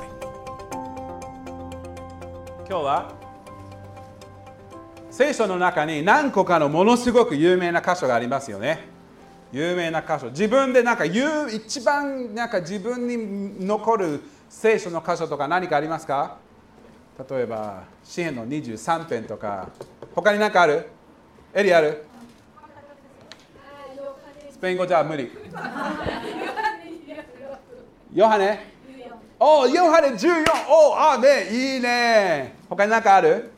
い。今日は聖書の中に何個かのものすごく有名な箇所がありますよね。有名な箇所、自分で一番自分に残る聖書の箇所とか何かありますか？例えば詩篇の23編とか、他に何かある？エリある？スペイン語じゃ無理。ヨハネ。お、ヨハネ14。お、あね、いいね。他に何かある？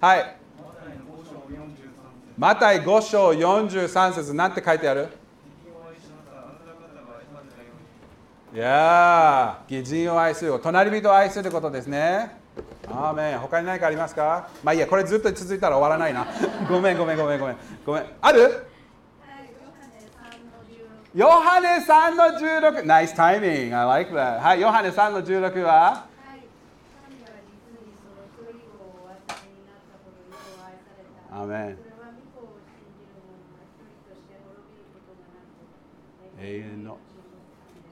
はい。マタイ5章43節、なんて書いてある？いやー、義人を愛する、隣人を愛することですね。アーメン。他に何かありますか？まあいいや、これずっと続いたら終わらないな。ごめん。ある？ヨハネ3の16。ナイスタイミング。I like that。はい、ヨハネ3の16は？アーメン。永遠の。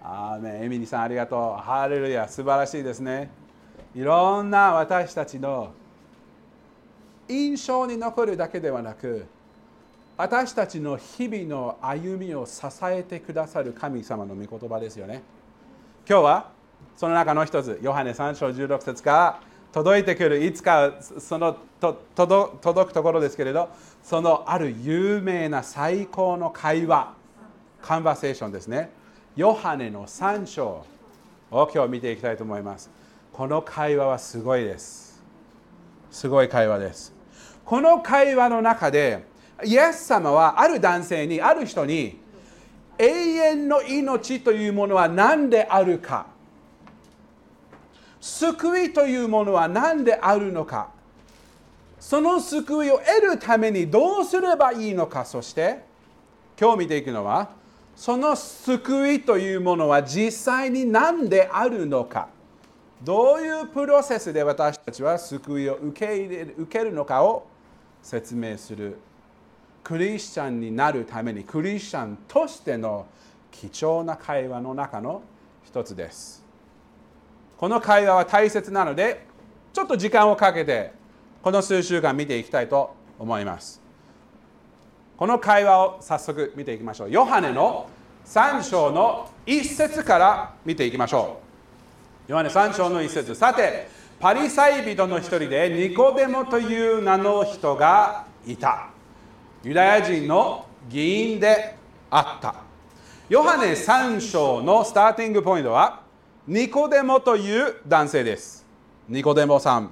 アーメン。エミニさん、ありがとう。ハレルヤ。素晴らしいですね。いろんな私たちの印象に残るだけではなく、私たちの日々の歩みを支えてくださる神様の御言葉ですよね。今日はその中の一つ、ヨハネ3章16節から届いてくる、いつかその届くところですけれど、そのある有名な最高の会話、カンバセーションですね。ヨハネの3章を今日見ていきたいと思います。この会話はすごいです。すごい会話です。この会話の中でイエス様はある男性に、ある人に、永遠の命というものは何であるか、救いというものは何であるのか、その救いを得るためにどうすればいいのか、そして今日見ていくのは、その救いというものは実際に何であるのか、どういうプロセスで私たちは救いを受けるのかを説明する、クリスチャンになるためにクリスチャンとしての貴重な会話の中の一つです。この会話は大切なので、ちょっと時間をかけてこの数週間見ていきたいと思います。この会話を早速見ていきましょう。ヨハネの3章の1節から見ていきましょう。ヨハネ3章の一節。さて、パリサイ人の一人でニコデモという名の人がいた。ユダヤ人の議員であった。ヨハネ3章のスターティングポイントはニコデモという男性です。ニコデモさん。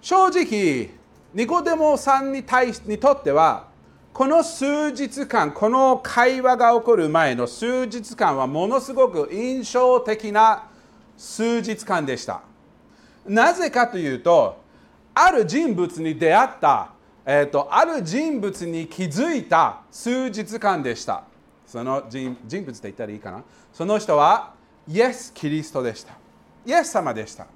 正直、ニコデモさんにとっては、この数日間、この会話が起こる前の数日間はものすごく印象的な数日間でした。なぜかというと、ある人物に出会った、ある人物に気づいた数日間でした。その 人物と言ったらいいかな。その人はイエス・キリストでした。イエス様でした。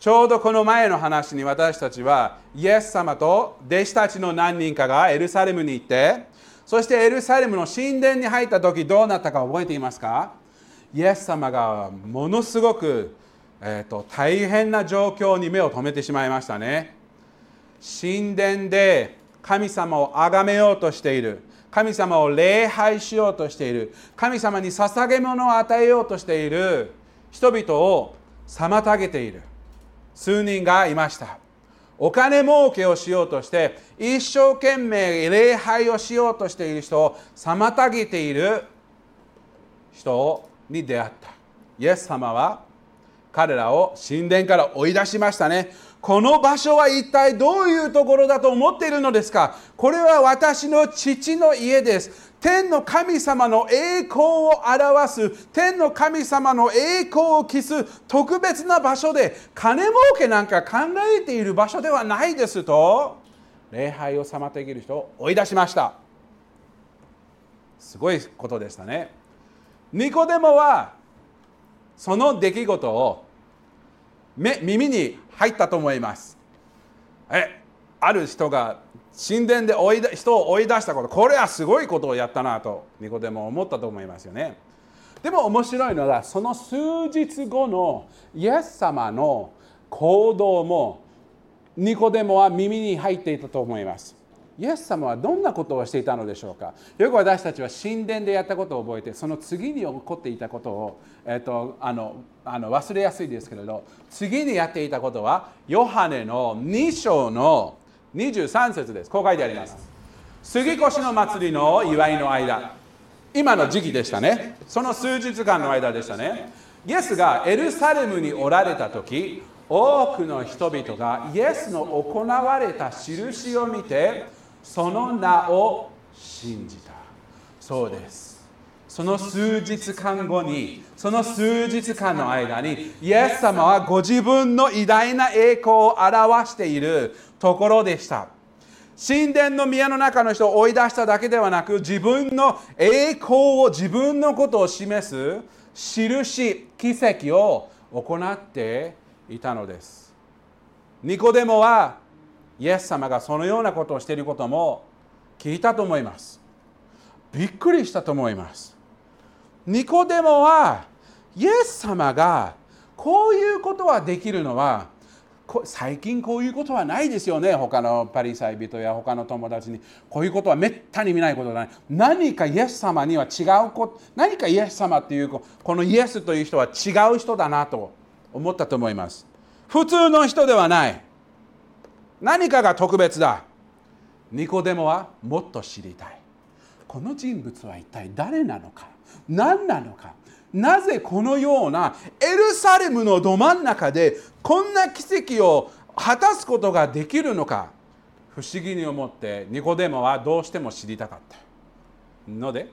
ちょうどこの前の話に、私たちはイエス様と弟子たちの何人かがエルサレムに行って、そしてエルサレムの神殿に入った時、どうなったか覚えていますか？イエス様がものすごく、大変な状況に目を留めてしまいましたね。神殿で神様を崇めようとしている、神様を礼拝しようとしている、神様に捧げ物を与えようとしている人々を妨げている数人がいました。お金儲けをしようとして、一生懸命礼拝をしようとしている人を妨げている人に出会った。イエス様は彼らを神殿から追い出しましたね。この場所は一体どういうところだと思っているのですか？これは私の父の家です。天の神様の栄光を表す、天の神様の栄光を期す特別な場所で、金儲けなんか考えている場所ではないですと礼拝を妨げる人を追い出しました。すごいことでしたね。ニコデモはその出来事を耳に入ったと思います。ある人が神殿で人を追い出したこと、これはすごいことをやったなとニコデモは思ったと思いますよね。でも面白いのが、その数日後のイエス様の行動もニコデモは耳に入っていたと思います。イエス様はどんなことをしていたのでしょうか。よく私たちは神殿でやったことを覚えて、その次に起こっていたことを、忘れやすいですけれど、次にやっていたことはヨハネの2章の23節です。こう書いてあります。杉越の祭りの祝いの間、今の時期でしたね。その数日間の間でしたね。イエスがエルサレムにおられた時、多くの人々がイエスの行われた印を見て、その名を信じたそうです。その数日間後に、その数日間の間にイエス様はご自分の偉大な栄光を表しているところでした。神殿の宮の中の人を追い出しただけではなく、自分の栄光を、自分のことを示す印、奇跡を行っていたのです。ニコデモはイエス様がそのようなことをしていることも聞いたと思います。びっくりしたと思います。ニコデモはイエス様がこういうことはできるのは、最近こういうことはないですよね。他のパリサイ人や他の友達にこういうことはめったに見ないことだね。何かイエス様には違うこと、何かイエス様っていう、このイエスという人は違う人だなと思ったと思います。普通の人ではない、何かが特別だ。ニコデモはもっと知りたい。この人物は一体誰なのか、何なのか、なぜこのようなエルサレムのど真ん中でこんな奇跡を果たすことができるのか、不思議に思ってニコデモはどうしても知りたかったので、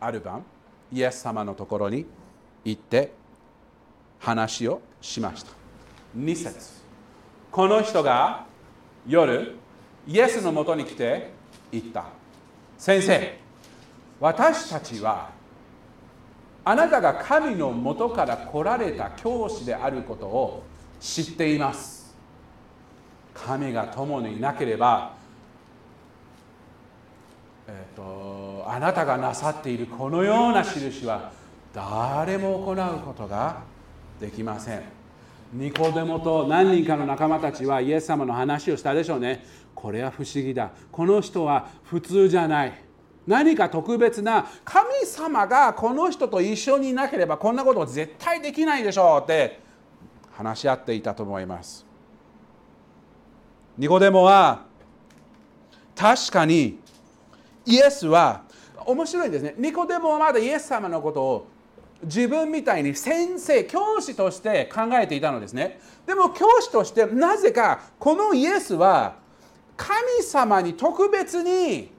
ある晩イエス様のところに行って話をしました。2節、この人が夜イエスのもとに来て言った。先生、私たちはあなたが神のもとから来られた教師であることを知っています。神が共にいなければ、あなたがなさっているこのような印は誰も行うことができません。ニコデモと何人かの仲間たちはイエス様の話をしたでしょうね。これは不思議だ、この人は普通じゃない、何か特別な、神様がこの人と一緒にいなければこんなことを絶対できないでしょうって話し合っていたと思います。ニコデモは確かにイエスは、面白いですね、ニコデモはまだイエス様のことを自分みたいに先生、教師として考えていたのですね。でも教師としてなぜかこのイエスは神様に特別に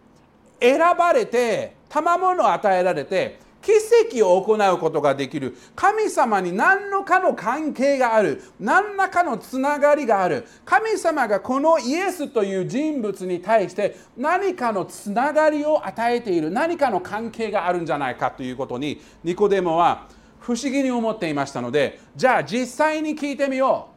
選ばれて、賜物を与えられて、奇跡を行うことができる、神様に何らかの関係がある、何らかのつながりがある、神様がこのイエスという人物に対して何かのつながりを与えている、何かの関係があるんじゃないかということにニコデモは不思議に思っていましたので、じゃあ実際に聞いてみよう。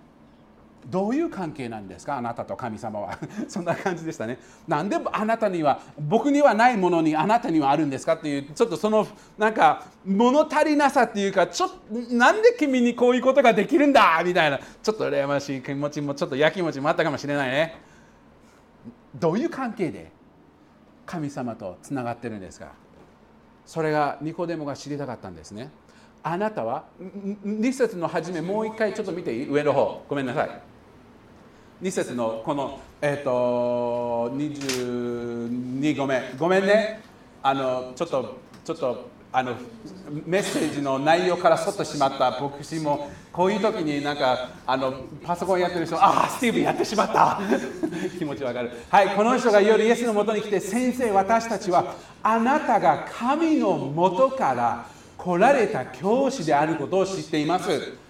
どういう関係なんですか、あなたと神様はそんな感じでしたね。なんであなたには、僕にはないものにあなたにはあるんですかっていう、ちょっとそのなんか物足りなさっていうか、ちょっとなんで君にこういうことができるんだみたいな、ちょっと羨ましい気持ちも、ちょっとやきもちもあったかもしれないね。どういう関係で神様とつながってるんですか。それがニコデモが知りたかったんですね。あなたは、2節の初め、もう一回ちょっと見ていい、上の方、ごめんなさい。2節のこの、22、ごめんね、ちょっとメッセージの内容からそっとしまった。牧師もこういう時になんかパソコンやってる人、スティーブやってしまった気持ちわかる。はい、この人が夜イエスのもとに来て、先生、私たちはあなたが神のもとから来られた教師であることを知っています。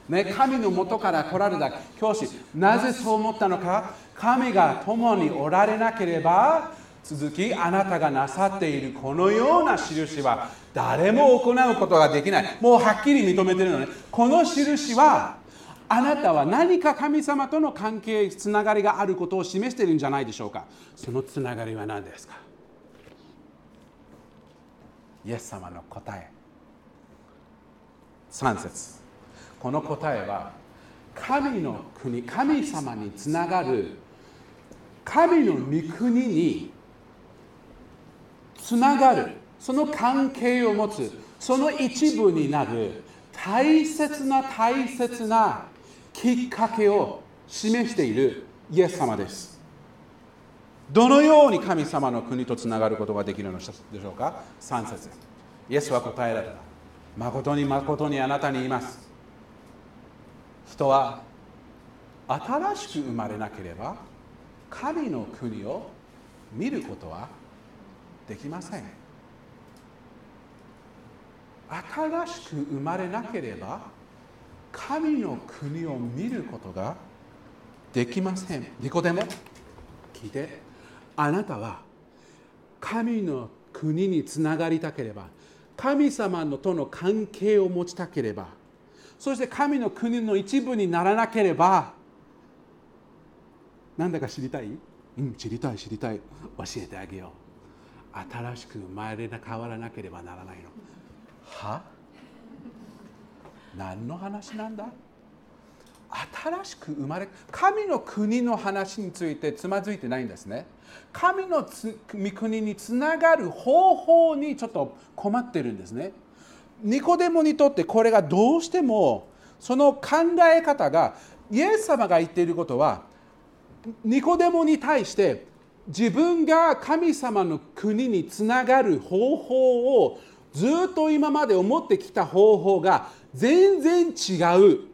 ね、神のもとから来られた教師、なぜそう思ったのか。神が共におられなければ、続きあなたがなさっているこのような印は誰も行うことができない。もうはっきり認めてるのね。この印はあなたは何か神様との関係、つながりがあることを示しているんじゃないでしょうか。そのつながりは何ですか。イエス様の答え、3節。この答えは神の国、神様につながる神の御国につながる、その関係を持つ、その一部になる大切なきっかけを示しているイエス様です。どのように神様の国とつながることができるのでしょうか。3節、イエスは答えられた。誠に誠にあなたに言います。人は新しく生まれなければ神の国を見ることはできません。新しく生まれなければ神の国を見ることができません。ニコデモ、聞いて。あなたは神の国につながりたければ、神様との関係を持ちたければ、そして神の国の一部にならなければ、なんだか知りたい？知りたい。教えてあげよう。新しく生まれ変わらなければならないの。は？何の話なんだ？新しく生まれ、神の国の話についてつまずいてないんですね。神の御国につながる方法にちょっと困ってるんですね。ニコデモにとってこれがどうしても、その考え方が、イエス様が言っていることはニコデモに対して自分が神様の国につながる方法をずっと今まで思ってきた方法が全然違う、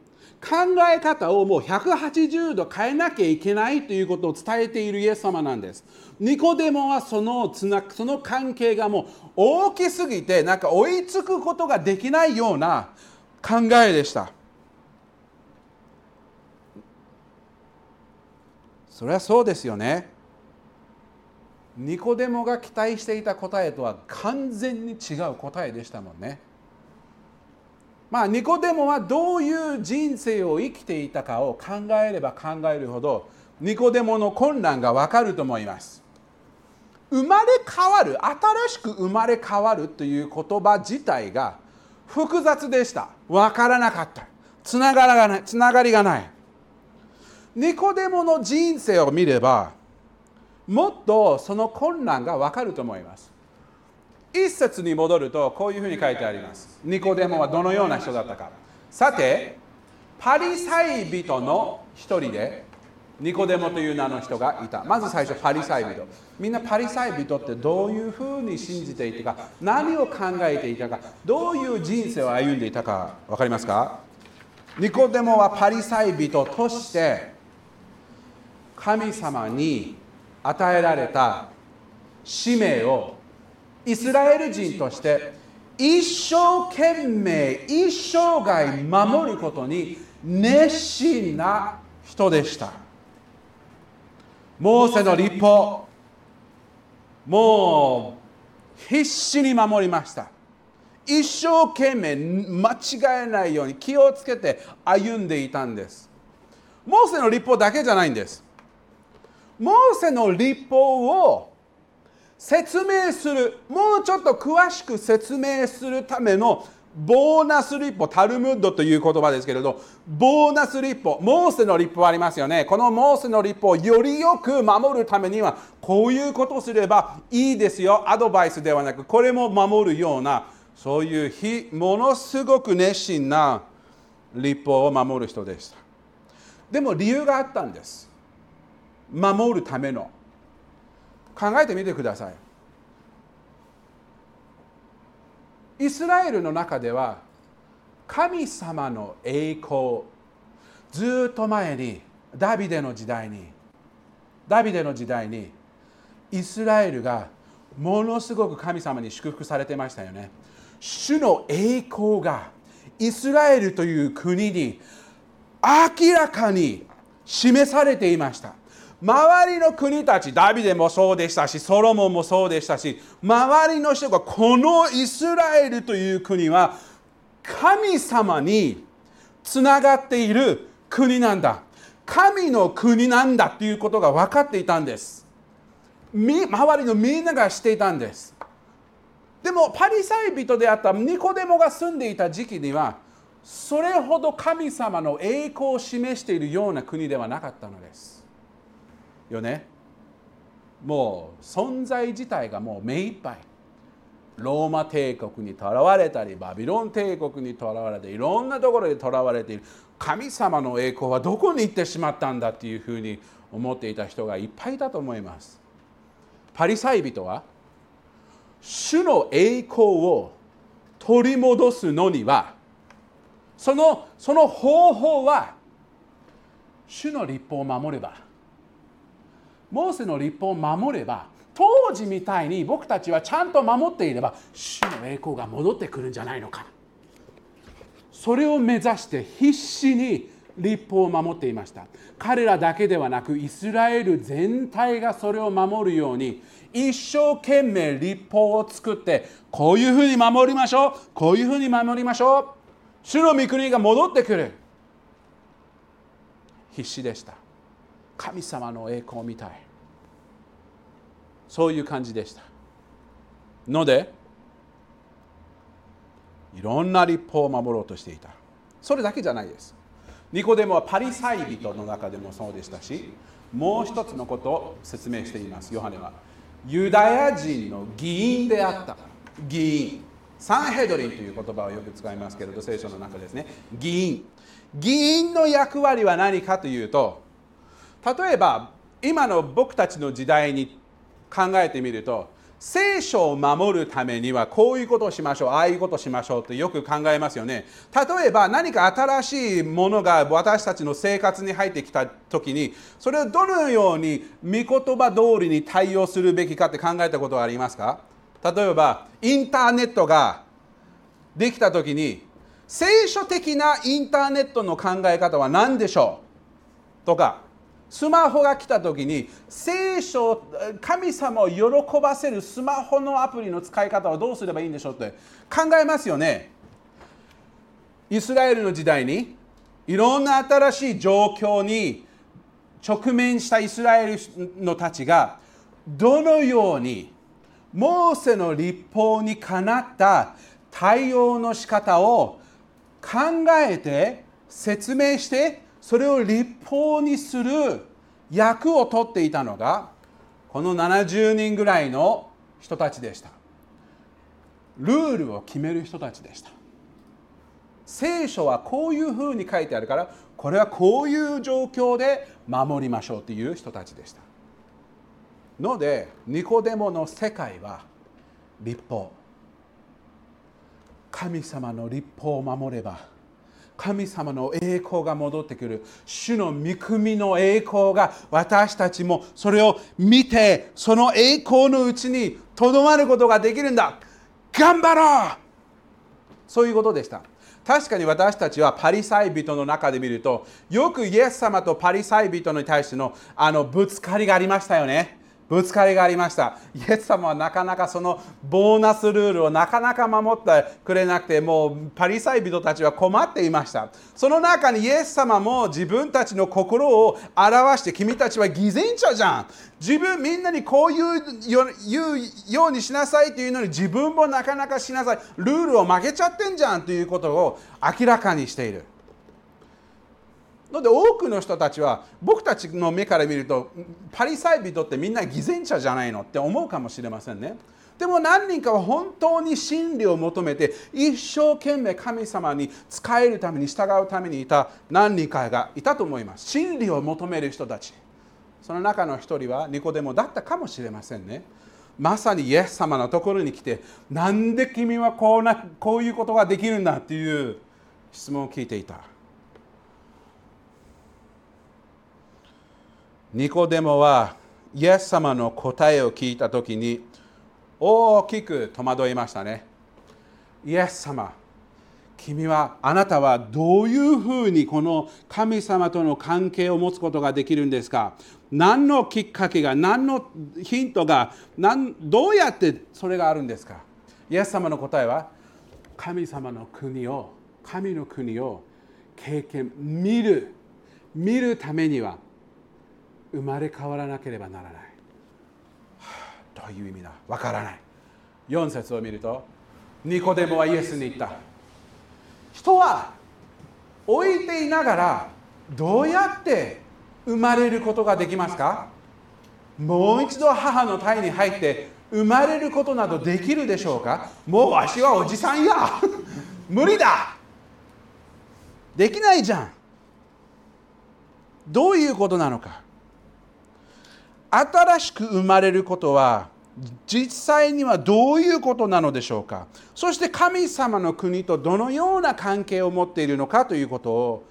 考え方をもう180度変えなきゃいけないということを伝えているイエス様なんです。ニコデモはその関係がもう大きすぎて、なんか追いつくことができないような考えでした。それはそうですよね。ニコデモが期待していた答えとは完全に違う答えでしたもんね。ニコデモはどういう人生を生きていたかを考えれば考えるほど、ニコデモの困難が分かると思います。生まれ変わる、新しく生まれ変わるという言葉自体が複雑でした。分からなかった、つながりがない。ニコデモの人生を見ればもっとその困難が分かると思います。一節に戻るとこういうふうに書いてあります。ニコデモはどのような人だったか。さて、パリサイ人の一人でニコデモという名の人がいた。まず最初、パリサイ人。みんなパリサイ人ってどういうふうに信じていたか、何を考えていたか、どういう人生を歩んでいたか分かりますか。ニコデモはパリサイ人として神様に与えられた使命をイスラエル人として一生懸命、一生涯守ることに熱心な人でした。モーセの律法、もう必死に守りました。一生懸命間違えないように気をつけて歩んでいたんです。モーセの律法だけじゃないんです。モーセの律法を説明する、もうちょっと詳しく説明するためのボーナス律法、タルムッドという言葉ですけれど、ボーナス律法、モーセの律法ありますよね。このモーセの律法をよりよく守るためにはこういうことをすればいいですよ。アドバイスではなく、これも守るような、そういうものすごく熱心な律法を守る人でした。でも理由があったんです。守るための。考えてみてください。イスラエルの中では神様の栄光、ずっと前にダビデの時代にイスラエルがものすごく神様に祝福されてましたよね。主の栄光がイスラエルという国に明らかに示されていました。周りの国たち、ダビデもそうでしたし、ソロモンもそうでしたし、周りの人がこのイスラエルという国は神様につながっている国なんだ、神の国なんだということが分かっていたんです。周りのみんなが知っていたんです。でもパリサイ人であったニコデモが住んでいた時期にはそれほど神様の栄光を示しているような国ではなかったのですよね。もう存在自体がもう目いっぱい、ローマ帝国にとらわれたり、バビロン帝国にとらわれて、いろんなところでとらわれている、神様の栄光はどこに行ってしまったんだっていうふうに思っていた人がいっぱいいたと思います。パリサイ人は主の栄光を取り戻すのにはその方法は主の律法を守れば、モーセの律法を守れば、当時みたいに僕たちはちゃんと守っていれば主の栄光が戻ってくるんじゃないのか。それを目指して必死に律法を守っていました。彼らだけではなくイスラエル全体がそれを守るように一生懸命律法を作って、こういうふうに守りましょう、こういうふうに守りましょう、主の御国が戻ってくる。必死でした。神様の栄光を見たい、そういう感じでしたので、いろんな律法を守ろうとしていた。それだけじゃないです。ニコデモはパリサイ人の中でもそうでしたし、もう一つのことを説明しています。ヨハネはユダヤ人の議員であった。議員、サンヘドリンという言葉をよく使いますけれど、聖書の中ですね。議員、議員の役割は何かというと、例えば今の僕たちの時代に考えてみると、聖書を守るためにはこういうことをしましょう、ああいうことをしましょうってよく考えますよね。例えば何か新しいものが私たちの生活に入ってきた時に、それをどのように御言葉通りに対応するべきかって考えたことはありますか？例えばインターネットができた時に、聖書的なインターネットの考え方は何でしょうとか、スマホが来た時に聖書、神様を喜ばせるスマホのアプリの使い方をどうすればいいんでしょうって考えますよね。イスラエルの時代にいろんな新しい状況に直面したイスラエルのたちが、どのようにモーセの律法にかなった対応の仕方を考えて説明して、それを律法にする役を取っていたのがこの70人ぐらいの人たちでした。ルールを決める人たちでした。聖書はこういうふうに書いてあるから、これはこういう状況で守りましょうという人たちでしたので、ニコデモの世界は律法、神様の律法を守れば神様の栄光が戻ってくる、主の御国の栄光が、私たちもそれを見てその栄光のうちにとどまることができるんだ、頑張ろう、そういうことでした。確かに私たちはパリサイ人の中で見ると、よくイエス様とパリサイ人に対してのぶつかりがありましたよね。ぶつかりがありました。イエス様はなかなかそのボーナスルールをなかなか守ってくれなくて、もうパリサイ人たちは困っていました。その中にイエス様も自分たちの心を表して、君たちは偽善者じゃん、みんなにこういうようにしなさいというのに自分もなかなかしなさい、ルールを曲げちゃってんじゃんということを明らかにしているので、多くの人たちは、僕たちの目から見るとパリサイ人ってみんな偽善者じゃないのって思うかもしれませんね。でも何人かは本当に真理を求めて一生懸命神様に仕えるために従うためにいた何人かがいたと思います。真理を求める人たち、その中の一人はニコデモだったかもしれませんね。まさにイエス様のところに来て、なんで君はこういうことができるんだっていう質問を聞いていた。ニコデモはイエス様の答えを聞いたときに大きく戸惑いましたね。イエス様、あなたはどういうふうにこの神様との関係を持つことができるんですか？何のきっかけが、何のヒントが、どうやってそれがあるんですか？イエス様の答えは、神の国を経験、見るためには生まれ変わらなければならない。どういう意味だ？わからない。4節を見ると、ニコデモはイエスに言った。人は老いていながらどうやって生まれることができますか？もう一度母の胎に入って生まれることなどできるでしょうか？もうわしはおじさんや無理だ、できないじゃん。どういうことなのか。新しく生まれることは実際にはどういうことなのでしょうか。そして神様の国とどのような関係を持っているのかということを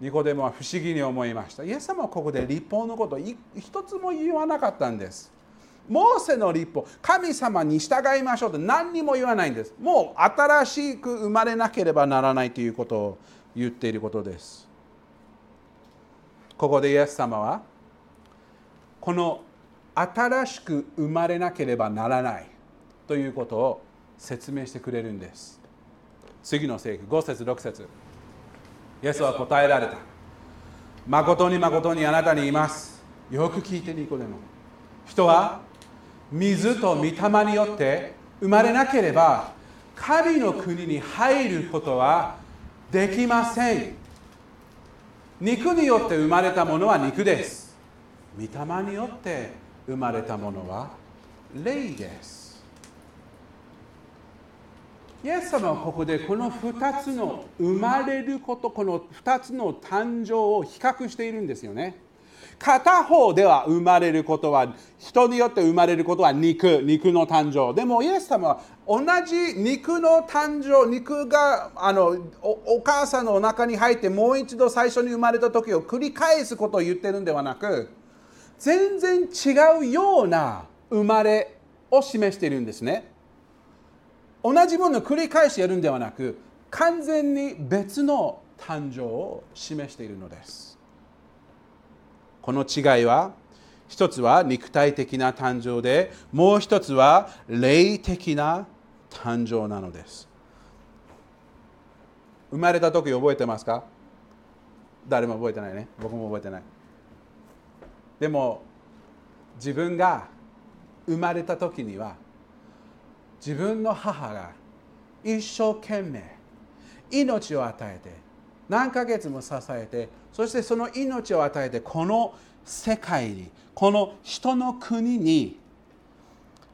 ニコデモは不思議に思いました。イエス様はここで律法のことを一つも言わなかったんです。モーセの律法、神様に従いましょうと何にも言わないんです。もう新しく生まれなければならないということを言っていることです。ここでイエス様はこの新しく生まれなければならないということを説明してくれるんです。次の聖句、5節6節、イエスは答えられた。誠に誠にあなたに言います。よく聞いてニコデモ、人は水と御霊によって生まれなければ神の国に入ることはできません。肉によって生まれたものは肉です。御霊によって生まれたものは霊です。イエス様はここでこの2つの生まれること、この2つの誕生を比較しているんですよね。片方では生まれることは、人によって生まれることは肉の誕生。でもイエス様は同じ肉の誕生、肉がお母さんのお腹に入ってもう一度最初に生まれた時を繰り返すことを言っているのではなく、全然違うような生まれを示しているんですね。同じものを繰り返しやるのではなく、完全に別の誕生を示しているのです。この違いは、一つは肉体的な誕生で、もう一つは霊的な誕生なのです。生まれた時覚えてますか？誰も覚えてないね。僕も覚えてない。でも自分が生まれた時には、自分の母が一生懸命命を与えて、何ヶ月も支えて、そしてその命を与えて、この世界に、この人の国に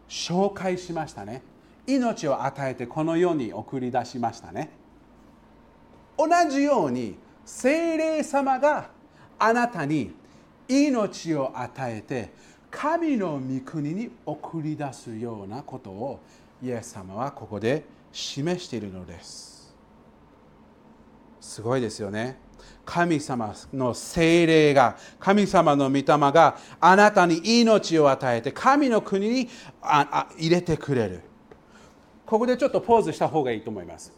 紹介しましたね。命を与えてこの世に送り出しましたね。同じように聖霊様があなたに命を与えて神の御国に送り出すようなことをイエス様はここで示しているのです。すごいですよね。神様の聖霊が、神様の御霊があなたに命を与えて神の国に入れてくれる。ここでちょっとポーズした方がいいと思います。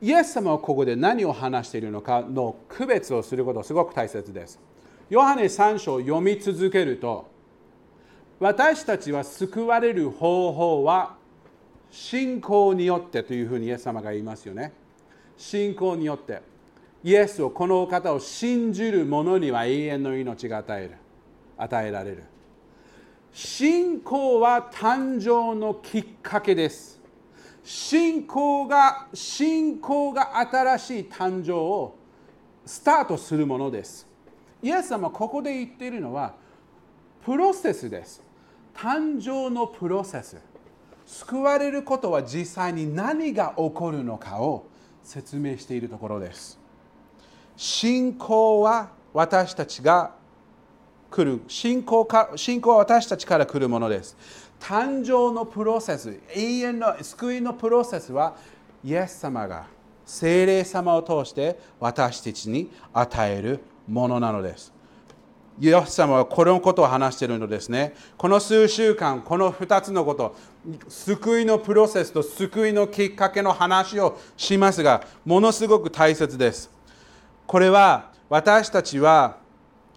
イエス様はここで何を話しているのかの区別をすることがすごく大切です。ヨハネ3章を読み続けると、私たちは救われる方法は信仰によってというふうにイエス様が言いますよね。信仰によって。イエスを、このお方を信じる者には永遠の命が与えられる。信仰は誕生のきっかけです。信仰が新しい誕生をスタートするものです。イエス様はここで言っているのはプロセスです。誕生のプロセス。救われることは実際に何が起こるのかを説明しているところです。信仰は私たちが来る、信仰は私たちから来るものです。誕生のプロセス、永遠の救いのプロセスはイエス様が聖霊様を通して私たちに与えるものなのです。イエス様はこのことを話しているのですね。この数週間、この2つのこと、救いのプロセスと救いのきっかけの話をしますが、ものすごく大切です。これは私たちは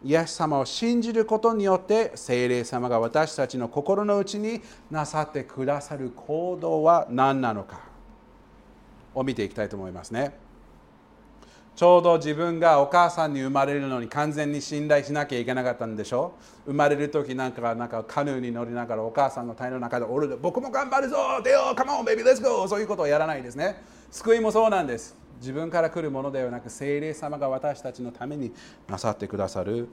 イエス様を信じることによって聖霊様が私たちの心の内になさってくださる行動は何なのかを見ていきたいと思いますね。ちょうど自分がお母さんに生まれるのに完全に信頼しなきゃいけなかったんでしょ。生まれる時なんかカヌーに乗りながらお母さんの体の中で俺僕も頑張るぞ出ようカモンベビーレッツゴー、そういうことをやらないですね。救いもそうなんです。自分から来るものではなく聖霊様が私たちのためになさってくださる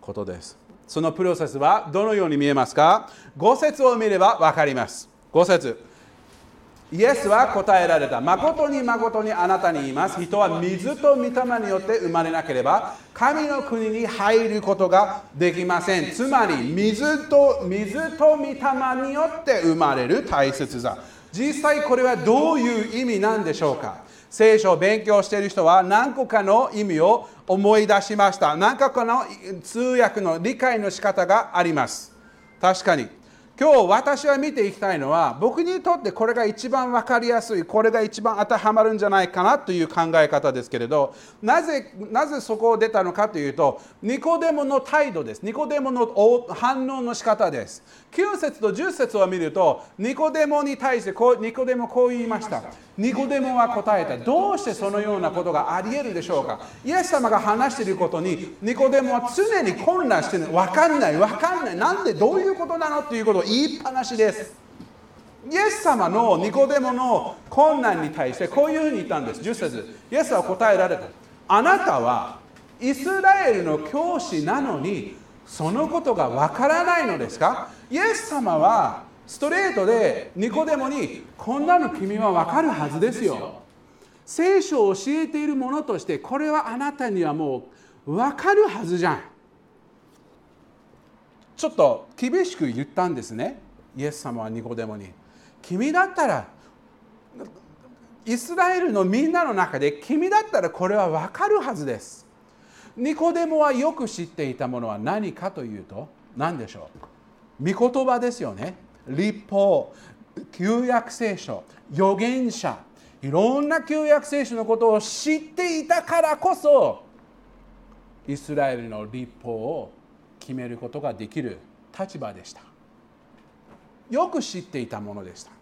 ことです。そのプロセスはどのように見えますか。5節を見れば分かります。5節イエスは答えられた。誠に誠にあなたに言います。人は水と御霊によって生まれなければ神の国に入ることができません。つまり水と御霊によって生まれる大切さ。実際これはどういう意味なんでしょうか。聖書を勉強している人は何個かの意味を思い出しました。何個かの通訳の理解の仕方があります。確かに。今日私は見ていきたいのは、僕にとってこれが一番分かりやすい、これが一番当てはまるんじゃないかなという考え方ですけれど、なぜそこを出たのかというと、ニコデモの態度です。ニコデモの反応の仕方です。9節と10節を見ると、ニコデモに対してニコデモこう言いました。ニコデモは答えた。どうしてそのようなことがあり得るでしょうか。イエス様が話していることにニコデモは常に混乱している。分かんない。なんでどういうことなのということを言いっぱなしです。イエス様のニコデモの困難に対してこういうふうに言ったんです。10節。イエスは答えられた。あなたはイスラエルの教師なのにそのことがわからないのですか。イエス様はストレートでニコデモにこんなの君はわかるはずですよ。聖書を教えているものとしてこれはあなたにはもうわかるはずじゃん。ちょっと厳しく言ったんですね。イエス様はニコデモに、君だったらイスラエルのみんなの中で君だったらこれはわかるはずです。ニコデモはよく知っていたものは何かというと何でしょう。御言葉ですよね。律法、旧約聖書、預言者、いろんな旧約聖書のことを知っていたからこそイスラエルの律法を決めることができる立場でした。よく知っていたものでした。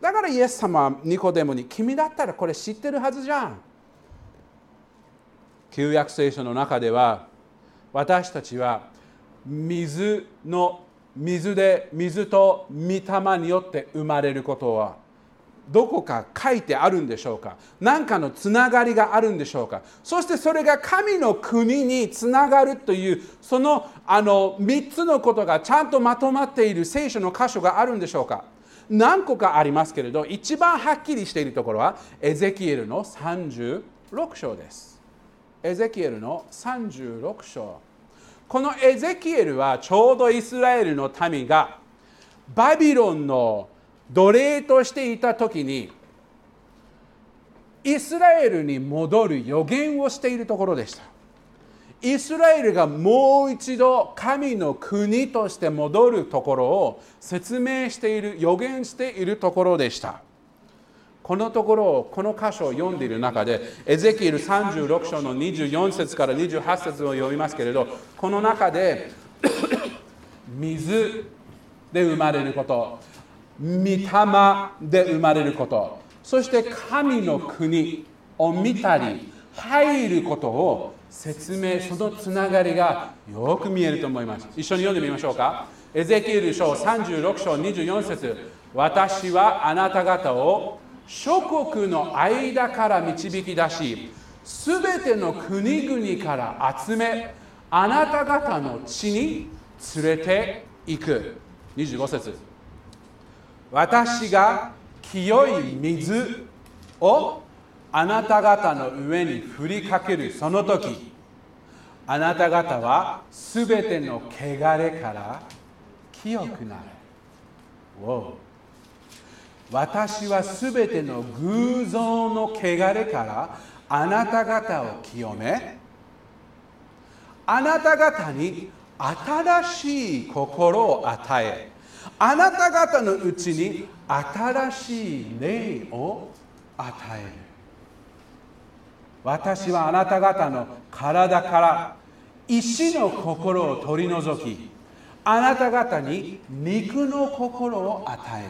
だからイエス様はニコデモに、君だったらこれ知ってるはずじゃん。旧約聖書の中では私たちは水と御霊によって生まれることはどこか書いてあるんでしょうか。何かのつながりがあるんでしょうか。そしてそれが神の国につながるというその3つのことがちゃんとまとまっている聖書の箇所があるんでしょうか。何個かありますけれど、一番はっきりしているところはエゼキエルの36章です。エゼキエルの36章。このエゼキエルはちょうどイスラエルの民がバビロンの奴隷としていた時にイスラエルに戻る予言をしているところでした。イスラエルがもう一度神の国として戻るところを説明している、予言しているところでした。このところを、この箇所を読んでいる中でエゼキエル36章の24節から28節を読みますけれど、この中で水で生まれること、御霊で生まれること、そして神の国を見たり入ることを説明、そのつながりがよく見えると思います。一緒に読んでみましょうか。エゼキエル書36章24節。私はあなた方を諸国の間から導き出し、すべての国々から集め、あなた方の地に連れて行く。25節。私が清い水をあなた方の上に振りかけるその時、あなた方はすべての汚れから清くなる。私はすべての偶像の汚れからあなた方を清め、あなた方に新しい心を与え、あなた方のうちに新しい霊を与える。私はあなた方の体から石の心を取り除き、あなた方に肉の心を与え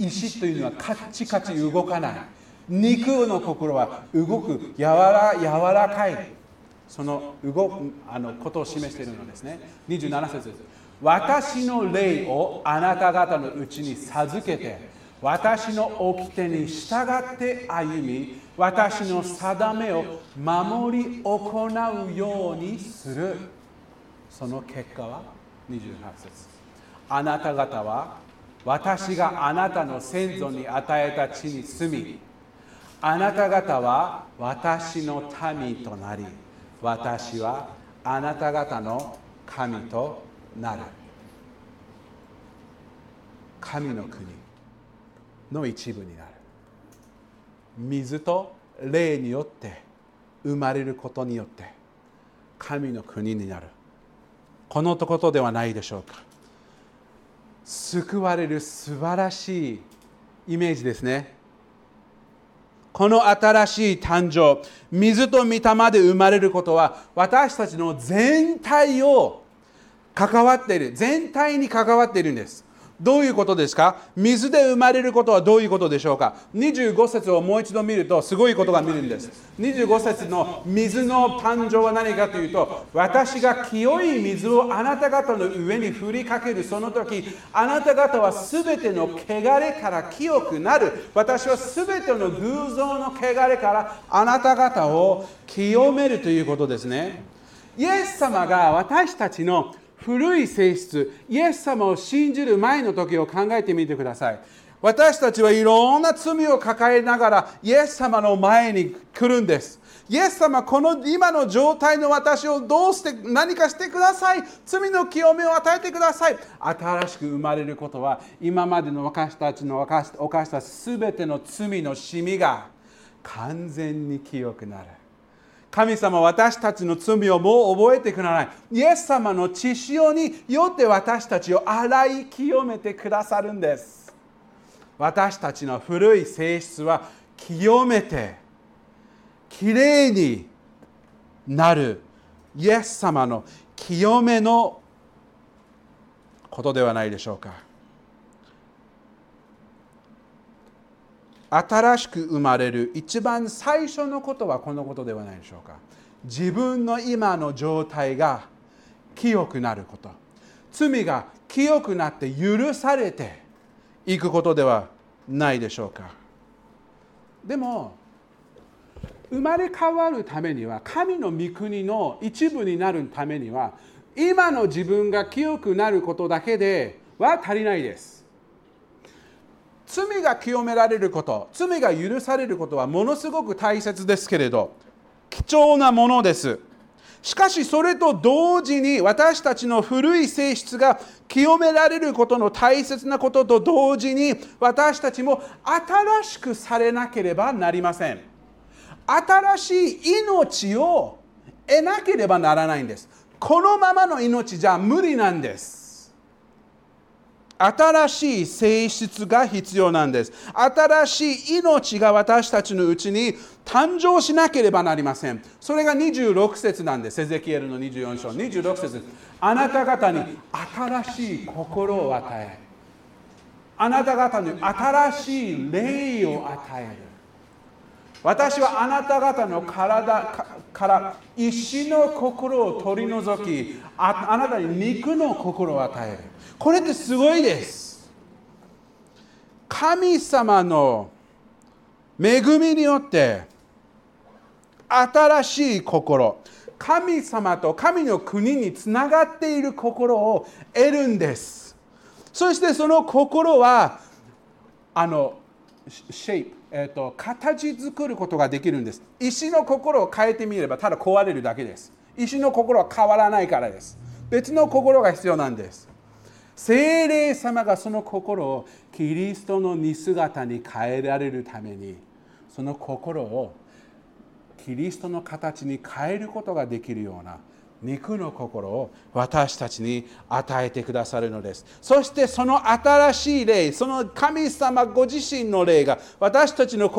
る。石というのはカッチカチ動かない。肉の心は動く、柔らかい。その動くことを示しているのですね。27節です。私の霊をあなた方のうちに授けて、私の掟に従って歩み、私の定めを守り行うようにする。その結果は28節。あなた方は私があなたの先祖に与えた地に住み、あなた方は私の民となり、私はあなた方の神となる。神の国の一部になる。水と霊によって生まれることによって神の国になる。このことではないでしょうか。救われる素晴らしいイメージですね。この新しい誕生、水と御霊で生まれることは、私たちの全体に関わっているんです。どういうことですか？水で生まれることはどういうことでしょうか？25節をもう一度見るとすごいことが見るんです。25節の水の誕生は何かというと、私が清い水をあなた方の上に振りかけるその時、あなた方はすべての汚れから清くなる。私はすべての偶像の汚れからあなた方を清めるということですね。イエス様が私たちの古い性質、イエス様を信じる前の時を考えてみてください。私たちはいろんな罪を抱えながらイエス様の前に来るんです。イエス様、この今の状態の私をどうして何かしてください。罪の清めを与えてください。新しく生まれることは、今までの私たちの犯したすべての罪の染みが完全に清くなる。神様、私たちの罪をもう覚えてください。イエス様の血潮によって私たちを洗い清めてくださるんです。私たちの古い性質は清めて、きれいになる。イエス様の清めのことではないでしょうか。新しく生まれる一番最初のことはこのことではないでしょうか。自分の今の状態が清くなること、罪が清くなって許されていくことではないでしょうか。でも生まれ変わるためには、神の御国の一部になるためには、今の自分が清くなることだけでは足りないです。罪が清められること、罪が許されることはものすごく大切ですけれど、貴重なものです。しかしそれと同時に、私たちの古い性質が清められることの大切なことと同時に、私たちも新しくされなければなりません。新しい命を得なければならないんです。このままの命じゃ無理なんです。新しい性質が必要なんです。新しい命が私たちのうちに誕生しなければなりません。それが26節なんです。エゼキエルの24章26節。あなた方に新しい心を与え、あなた方に新しい霊を与える。私はあなた方の体から石の心を取り除き、あなたに肉の心を与える。これってすごいです。神様の恵みによって新しい心、神様と神の国につながっている心を得るんです。そしてその心はシェイプ、形作ることができるんです。石の心を変えてみればただ壊れるだけです。石の心は変わらないからです。別の心が必要なんです。聖霊様がその心をキリストの似姿に変えられるために、その心をキリストの形に変えることができるような肉の心を私たちに与えてくださるのです。そしてその新しい霊、その神様ご自身の霊が私たちの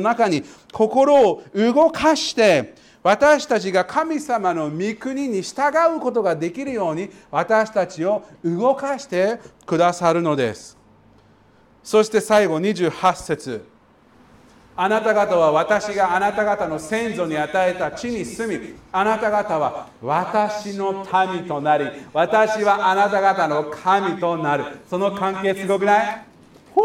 中に心を動かして、私たちが神様の御国に従うことができるように私たちを動かしてくださるのです。そして最後28節、あなた方は私があなた方の先祖に与えた地に住み、あなた方は私の民となり、私はあなた方の神となる。その関係すごくない？ほー、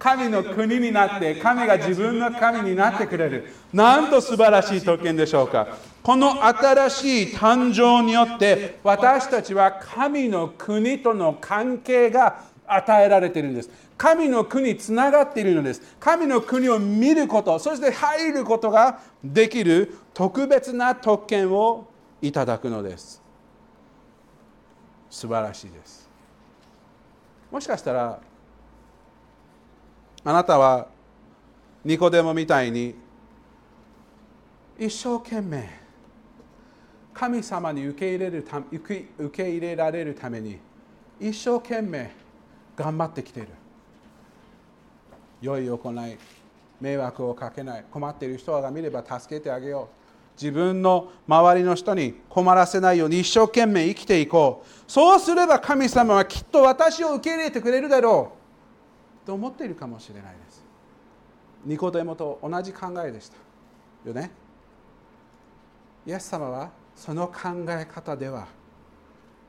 神の国になって、神が自分の神になってくれる。なんと素晴らしい特権でしょうか。この新しい誕生によって私たちは神の国との関係が与えられているんです。神の国につながっているのです。神の国を見ること、そして入ることができる特別な特権をいただくのです。素晴らしいです。もしかしたらあなたはニコデモみたいに一生懸命神様に受け入れられるために一生懸命頑張ってきている。良い行い、迷惑をかけない、困っている人が見れば助けてあげよう、自分の周りの人に困らせないように一生懸命生きていこう、そうすれば神様はきっと私を受け入れてくれるだろうと思っているかもしれないです。ニコデモと同じ考えでしたよね。イエス様はその考え方では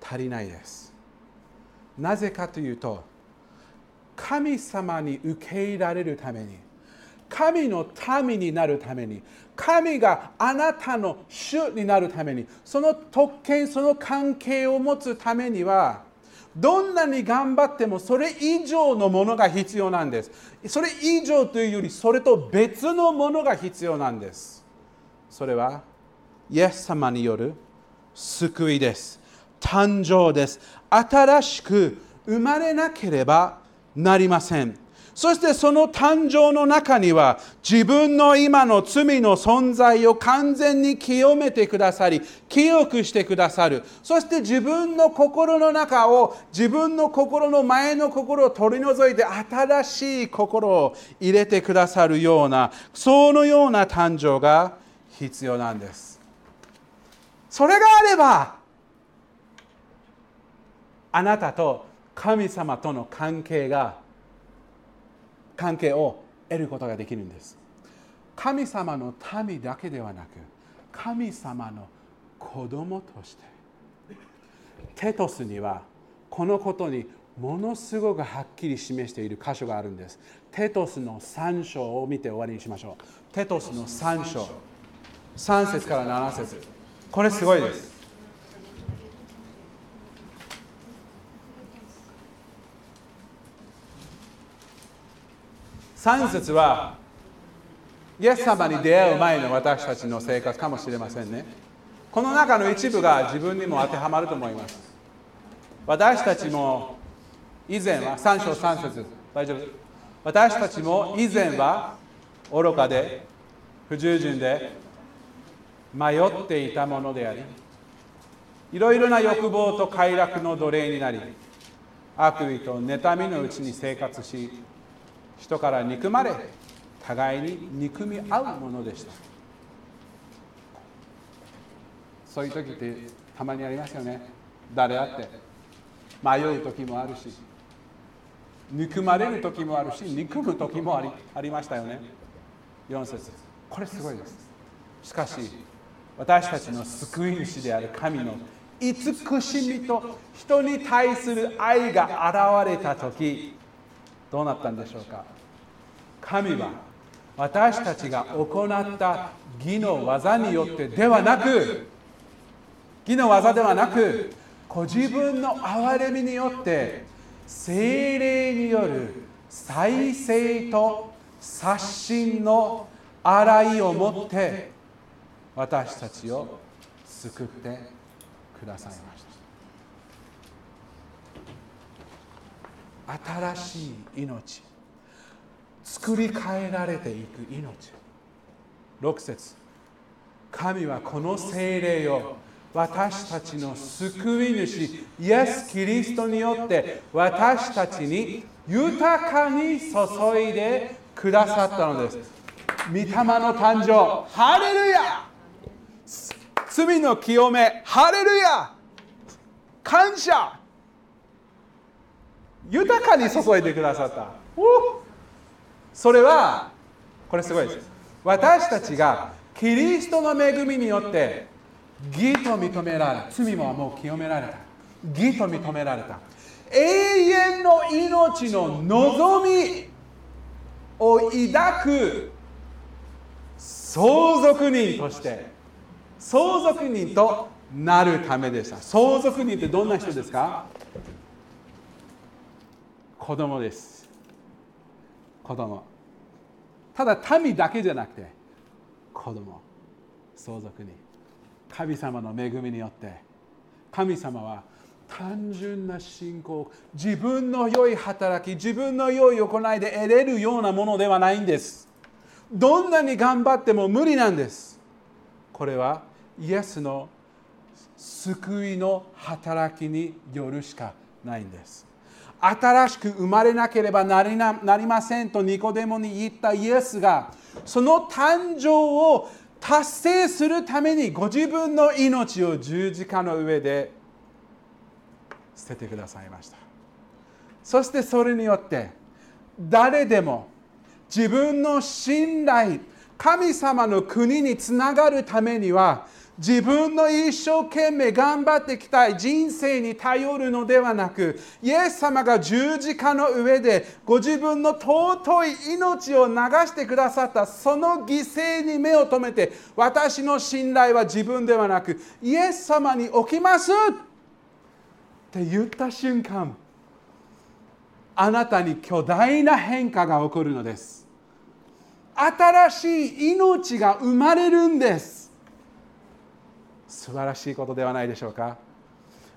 足りないです。なぜかというと、神様に受け入れられるために、神の民になるために、神があなたの主になるために、その特権、その関係を持つためには、どんなに頑張ってもそれ以上のものが必要なんです。それ以上というより、それと別のものが必要なんです。それは、イエス様による救いです。誕生です。新しく生まれなければなりません。そしてその誕生の中には、自分の今の罪の存在を完全に清めてくださり、清くしてくださる。そして自分の心の中を、自分の心の前の心を取り除いて、新しい心を入れてくださるような、そのような誕生が必要なんです。それがあれば、あなたと神様との関係を得ることができるんです。神様の民だけではなく、神様の子供として、テトスにはこのことにものすごくはっきり示している箇所があるんです。テトスの3章を見て終わりにしましょう。テトスの3章3節から7節、これすごいです。3節はイエス様に出会う前の私たちの生活かもしれませんね。この中の一部が自分にも当てはまると思います。私たちも以前は、3章3節、大丈夫？私たちも以前は愚かで不従順で迷っていたものであり、いろいろな欲望と快楽の奴隷になり、悪意と妬みのうちに生活し、人から憎まれ、互いに憎み合うものでした。そういう時ってたまにありますよね。誰だって迷う時もあるし、憎まれる時もあるし、憎む時もありましたよね。4節、これすごいです。しかし私たちの救い主である神の慈しみと人に対する愛が現れた時、どうなったんでしょうか。神は私たちが行った義の技によってではなく、義の技ではなく、ご自分の憐れみによって聖霊による再生と刷新の洗いをもって私たちを救ってくださいました。新しい命、作り変えられていく命。6節、神はこの聖霊を私たちの救い主イエス・キリストによって私たちに豊かに注いでくださったのです。御霊の誕生、ハレルヤ。罪の清め、ハレルヤ。感謝。豊かに注いでくださった。それはこれすごいです。私たちがキリストの恵みによって義と認められ、罪ももう清められた、義と認められた、永遠の命の望みを抱く相続人として、相続人となるためでした。相続人ってどんな人ですか？子供です。子供。ただ民だけじゃなくて子供、相続人。神様の恵みによって神様は単純な信仰、自分の良い働き、自分の良い行いで得れるようなものではないんです。どんなに頑張っても無理なんです。これはイエスの救いの働きによるしかないんです。新しく生まれなければなりませんとニコデモに言ったイエスが、その誕生を達成するためにご自分の命を十字架の上で捨ててくださいました。そしてそれによって誰でも自分の信頼、神様の国につながるためには、自分の一生懸命頑張ってきたい人生に頼るのではなく、イエス様が十字架の上でご自分の尊い命を流してくださった、その犠牲に目を留めて、私の信頼は自分ではなくイエス様に置きますって言った瞬間、あなたに巨大な変化が起こるのです。新しい命が生まれるんです。素晴らしいことではないでしょうか。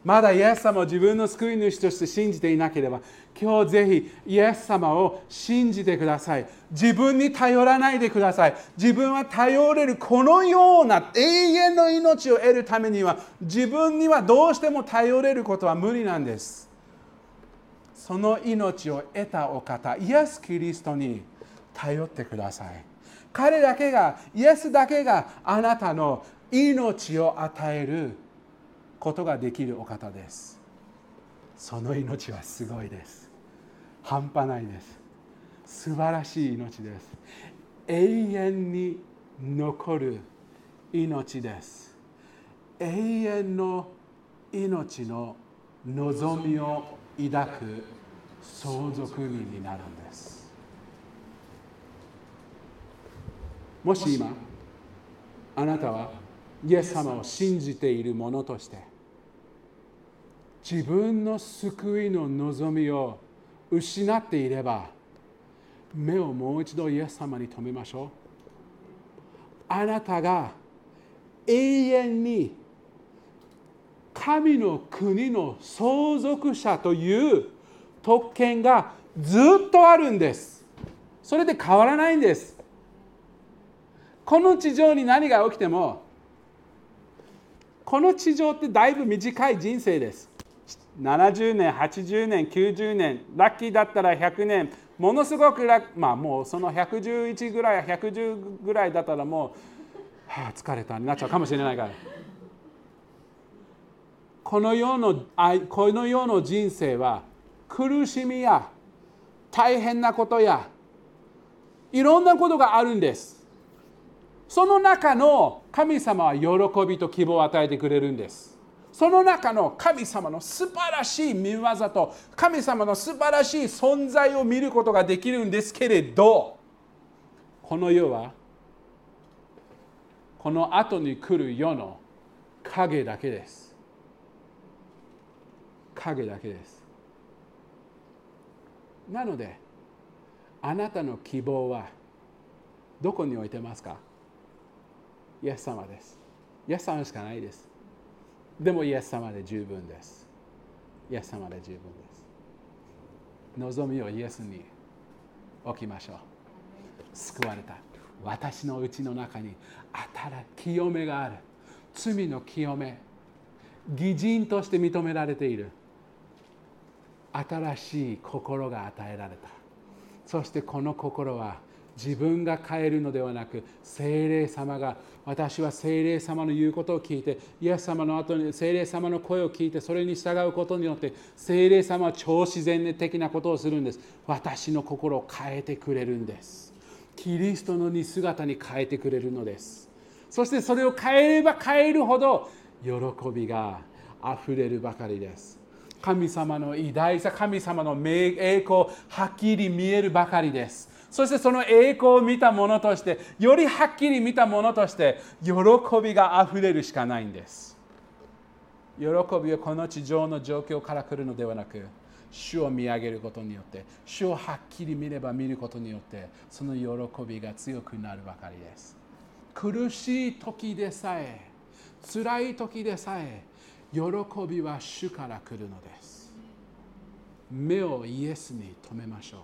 まだイエス様を自分の救い主として信じていなければ、今日ぜひイエス様を信じてください。自分に頼らないでください。自分は頼れる、このような永遠の命を得るためには、自分にはどうしても頼れることは無理なんです。その命を得たお方、イエス・キリストに頼ってください。彼だけが、イエスだけがあなたの命を与えることができるお方です。その命はすごいです。半端ないです。素晴らしい命です。永遠に残る命です。永遠の命の望みを抱く相続人になるんです。もし今あなたはイエス様を信じている者として、自分の救いの望みを失っていれば、目をもう一度イエス様に留めましょう。あなたが永遠に神の国の相続者という特権がずっとあるんです。それで変わらないんです。この地上に何が起きても、この地上ってだいぶ短い人生です。70年、80年、90年、ラッキーだったら100年、ものすごくもうその111ぐらい、110ぐらいだったらもう、疲れたになっちゃうかもしれないから。この世の人生は苦しみや大変なことやいろんなことがあるんです。その中の神様は喜びと希望を与えてくれるんです。その中の神様の素晴らしい見業と神様の素晴らしい存在を見ることができるんですけれど、この世はこの後に来る世の影だけです。影だけです。なので、あなたの希望はどこに置いてますか？イエス様です。イエス様しかないです。でもイエス様で十分です。イエス様で十分です。望みをイエスに置きましょう。救われた。私のうちの中に清めがある。罪の清め、義人として認められている。新しい心が与えられた。そしてこの心は自分が変えるのではなく、聖霊様が、私は聖霊様の言うことを聞いて、イエス様の後に聖霊様の声を聞いて、それに従うことによって聖霊様は超自然的なことをするんです。私の心を変えてくれるんです。キリストの似姿に変えてくれるのです。そしてそれを変えれば変えるほど喜びがあふれるばかりです。神様の偉大さ、神様の栄光、はっきり見えるばかりです。そしてその栄光を見たものとして、よりはっきり見たものとして喜びがあふれるしかないんです。喜びはこの地上の状況から来るのではなく、主を見上げることによって、主をはっきり見れば見ることによって、その喜びが強くなるばかりです。苦しい時でさえ、辛い時でさえ、喜びは主から来るのです。目をイエスに留めましょ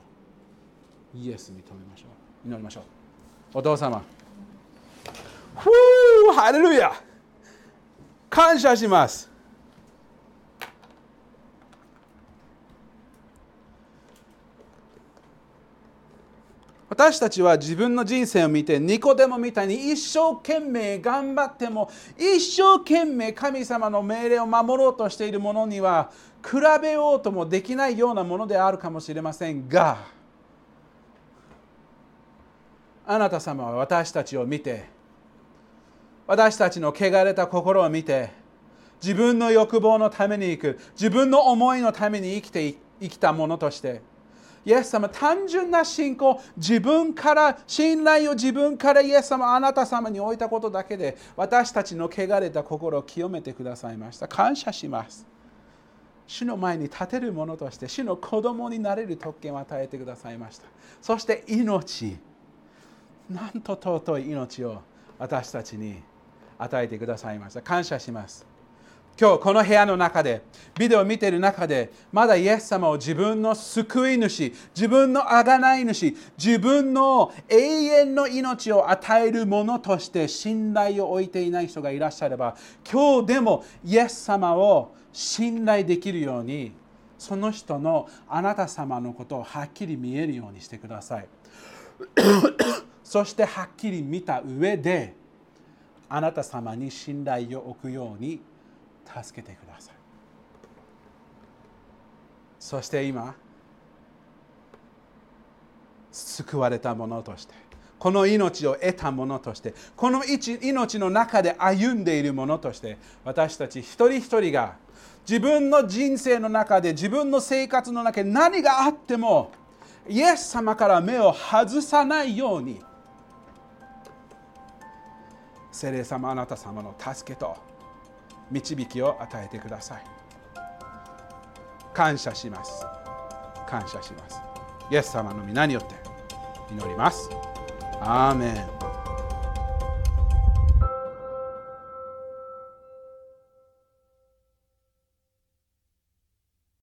う。イエスに留めましょう。祈りましょう。お父様、ハレルヤ、感謝します。私たちは自分の人生を見て、ニコデモみたいに一生懸命頑張っても、一生懸命神様の命令を守ろうとしているものには比べようともできないようなものであるかもしれませんが、あなた様は私たちを見て、私たちの汚れた心を見て、自分の欲望のために生く、自分の思いのために生きたものとして、イエス様、単純な信仰、自分から信頼を自分からイエス様、あなた様に置いたことだけで、私たちの汚れた心を清めてくださいました。感謝します。主の前に立てるものとして、主の子供になれる特権を与えてくださいました。そして命、なんと尊い命を私たちに与えてくださいました。感謝します。今日この部屋の中で、ビデオを見ている中で、まだイエス様を自分の救い主、自分の贖い主、自分の永遠の命を与えるものとして信頼を置いていない人がいらっしゃれば、今日でもイエス様を信頼できるように、その人のあなた様のことをはっきり見えるようにしてください。そしてはっきり見た上で、あなた様に信頼を置くように助けてください。そして今、救われたものとして、この命を得たものとして、この命の中で歩んでいるものとして、私たち一人一人が自分の人生の中で、自分の生活の中で何があっても、イエス様から目を外さないように、聖霊様、あなた様の助けと導きを与えてください。感謝します。感謝します。イエス様の名によって祈ります。アーメン。